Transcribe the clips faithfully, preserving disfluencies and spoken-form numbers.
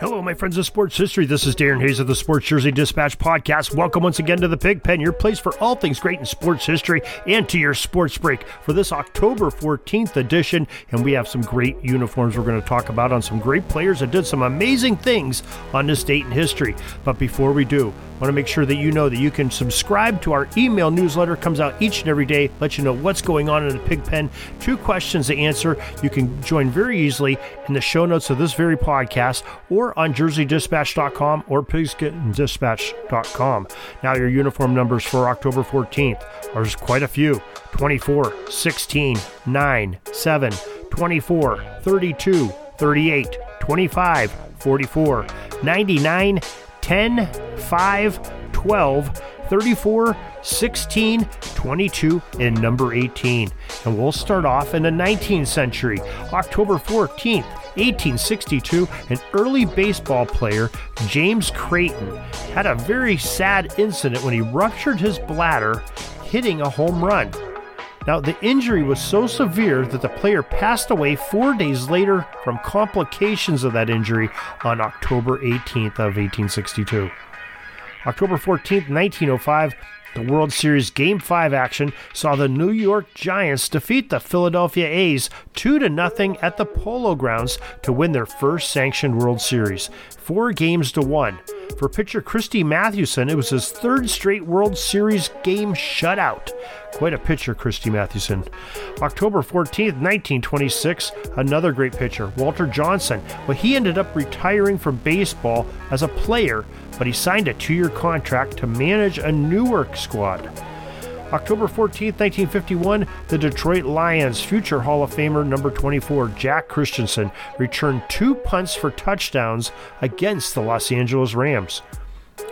Hello, my friends of sports history. This is Darren Hayes of the Sports Jersey Dispatch Podcast. Welcome once again to the Pig Pen, your place for all things great in sports history, and to your sports break for this October fourteenth edition. And we have some great uniforms we're going to talk about on some great players that did some amazing things on this date in history. But before we do, I want to make sure that you know that you can subscribe to our email newsletter. It comes out each and every day, let you know what's going on in the Pig Pen. Two questions to answer. You can join very easily in the show notes of this very podcast, or on Jersey Dispatch dot com or Pigskin Dispatch dot com. Now your uniform numbers for October fourteenth are quite a few. twenty-four, sixteen, nine, seven, twenty-four, thirty-two, thirty-eight, twenty-five, forty-four, ninety-nine, ten, five, twelve, thirty-four, sixteen, twenty-two, and number eighteen. And we'll start off in the nineteenth century. October fourteenth, eighteen sixty-two, an early baseball player, James Creighton, had a very sad incident when he ruptured his bladder hitting a home run. Now, the injury was so severe that the player passed away four days later from complications of that injury on October eighteenth of eighteen sixty-two. October fourteenth, nineteen oh five, the World Series Game five action saw the New York Giants defeat the Philadelphia A's two to nothing at the Polo Grounds to win their first sanctioned World Series, four games to one. For pitcher Christy Mathewson, it was his third straight World Series game shutout. Quite a pitcher, Christy Mathewson. October fourteenth, nineteen twenty-six, another great pitcher, Walter Johnson. Well, he ended up retiring from baseball as a player, but he signed a two-year contract to manage a Newark squad. October fourteenth, nineteen fifty-one, the Detroit Lions future Hall of Famer number twenty-four, Jack Christensen, returned two punts for touchdowns against the Los Angeles Rams.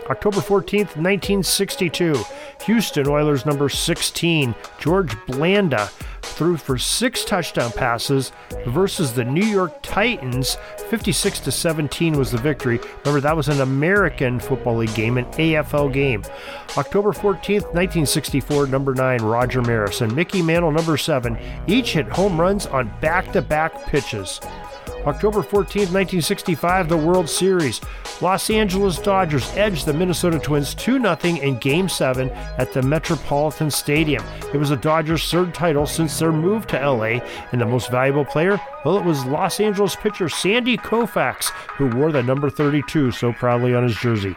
October fourteenth, nineteen sixty-two, Houston Oilers number sixteen, George Blanda, threw for six touchdown passes versus the New York Titans. fifty-six to seventeen was the victory. Remember, that was an American Football League game, an A F L game. October fourteenth, nineteen sixty-four, number nine, Roger Maris, and Mickey Mantle, number seven, each hit home runs on back-to-back pitches. October fourteenth, nineteen sixty-five, the World Series. Los Angeles Dodgers edged the Minnesota Twins two nothing in Game seven at the Metropolitan Stadium. It was the Dodgers' third title since their move to L A, and the most valuable player? Well, it was Los Angeles pitcher Sandy Koufax, who wore the number thirty-two so proudly on his jersey.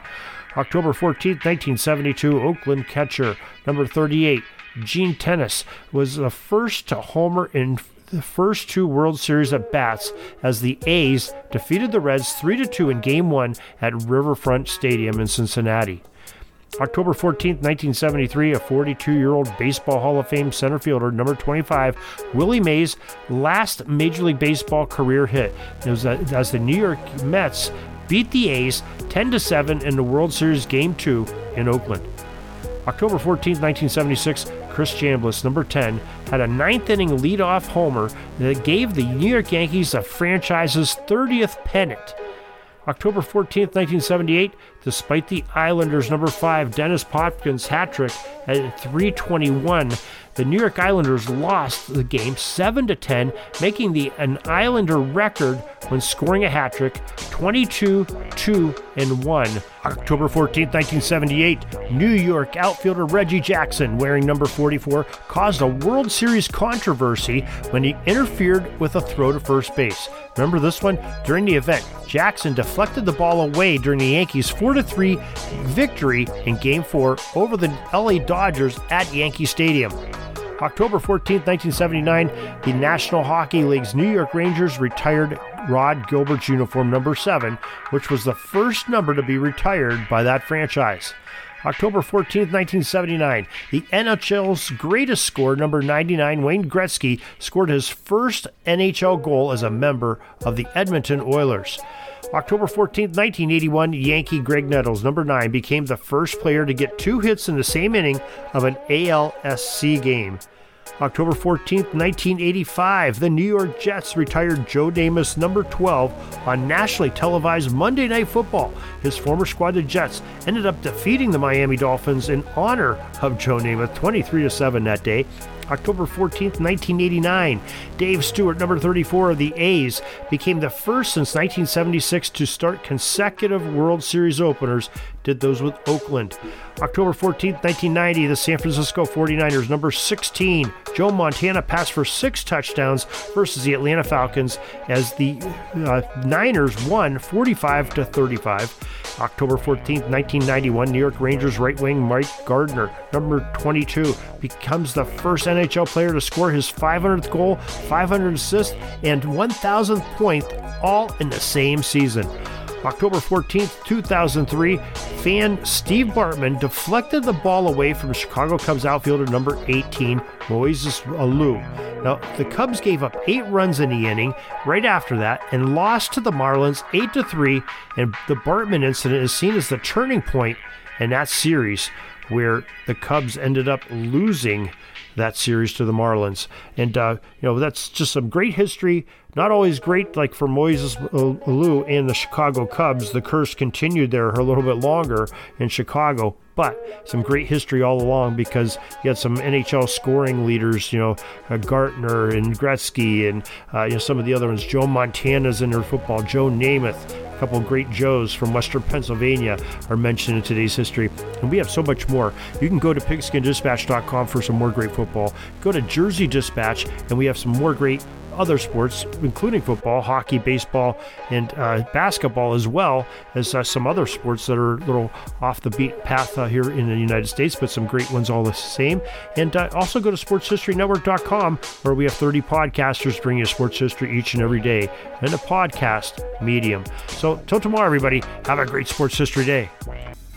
October fourteenth, nineteen seventy-two, Oakland catcher number thirty-eight, Gene Tenace, was the first to homer in the first two World Series at-bats as the A's defeated the Reds three to two in Game one at Riverfront Stadium in Cincinnati. October fourteenth, nineteen seventy-three, a forty-two-year-old Baseball Hall of Fame center fielder, number twenty-five, Willie Mays' last Major League Baseball career hit. It was as the New York Mets beat the A's ten to seven in the World Series Game two in Oakland. October fourteenth, nineteen seventy-six, Chris Chambliss, number ten, had a ninth-inning leadoff homer that gave the New York Yankees the franchise's thirtieth pennant. October fourteenth, nineteen seventy-eight, despite the Islanders' number five, Dennis Popkins' hat trick at three twenty-one, the New York Islanders lost the game seven to ten, making the an Islander record when scoring a hat trick, twenty-two, two, and one. October fourteenth, nineteen seventy-eight, New York outfielder Reggie Jackson, wearing number forty-four, caused a World Series controversy when he interfered with a throw to first base. Remember this one? During the event, Jackson deflected the ball away during the Yankees' four to three victory in Game four over the L A Dodgers at Yankee Stadium. October fourteenth, nineteen seventy-nine, the National Hockey League's New York Rangers retired Rod Gilbert's uniform number seven, which was the first number to be retired by that franchise. October fourteenth, nineteen seventy-nine, the N H L's greatest scorer, number ninety-nine, Wayne Gretzky, scored his first N H L goal as a member of the Edmonton Oilers. October fourteenth, nineteen eighty-one, Yankee Greg Nettles, number nine, became the first player to get two hits in the same inning of an A L S C game. October fourteenth, nineteen eighty-five, the New York Jets retired Joe Namath, number twelve, on nationally televised Monday Night Football. His former squad, the Jets, ended up defeating the Miami Dolphins in honor of Joe Namath, twenty-three to seven that day. October fourteenth, nineteen eighty-nine, Dave Stewart, number thirty-four of the A's, became the first since nineteen seventy-six to start consecutive World Series openers, did those with Oakland. October fourteenth, nineteen ninety, the San Francisco forty-niners, number sixteen, Joe Montana, passed for six touchdowns versus the Atlanta Falcons as the uh, Niners won forty-five to thirty-five. October fourteenth, nineteen ninety-one, New York Rangers right wing Mike Gartner, number twenty-two, becomes the first N H L player to score his five hundredth goal, five hundredth assist, and one thousandth point all in the same season. October fourteenth, two thousand three, fan Steve Bartman deflected the ball away from Chicago Cubs outfielder number eighteen, Moises Alou. Now, the Cubs gave up eight runs in the inning right after that and lost to the Marlins eight to three, and the Bartman incident is seen as the turning point in that series, where the Cubs ended up losing that series to the Marlins. And, uh, you know, that's just some great history. Not always great, like for Moises Alou and the Chicago Cubs. The curse continued there a little bit longer in Chicago, but some great history all along, because you had some N H L scoring leaders, you know, uh, Gartner and Gretzky and, uh, you know, some of the other ones. Joe Montana's in their football, Joe Namath. A couple of great Joes from Western Pennsylvania are mentioned in today's history. And we have so much more. You can go to Pigskin Dispatch dot com for some more great football. Go to Jersey Dispatch, and we have some more great other sports, including football, hockey, baseball, and uh, basketball, as well as uh, some other sports that are a little off the beat path uh, here in the United States, but some great ones all the same. And uh, also go to Sports History Network dot com, where we have thirty podcasters bringing you sports history each and every day in a podcast medium. So till tomorrow, everybody, have a great sports history day.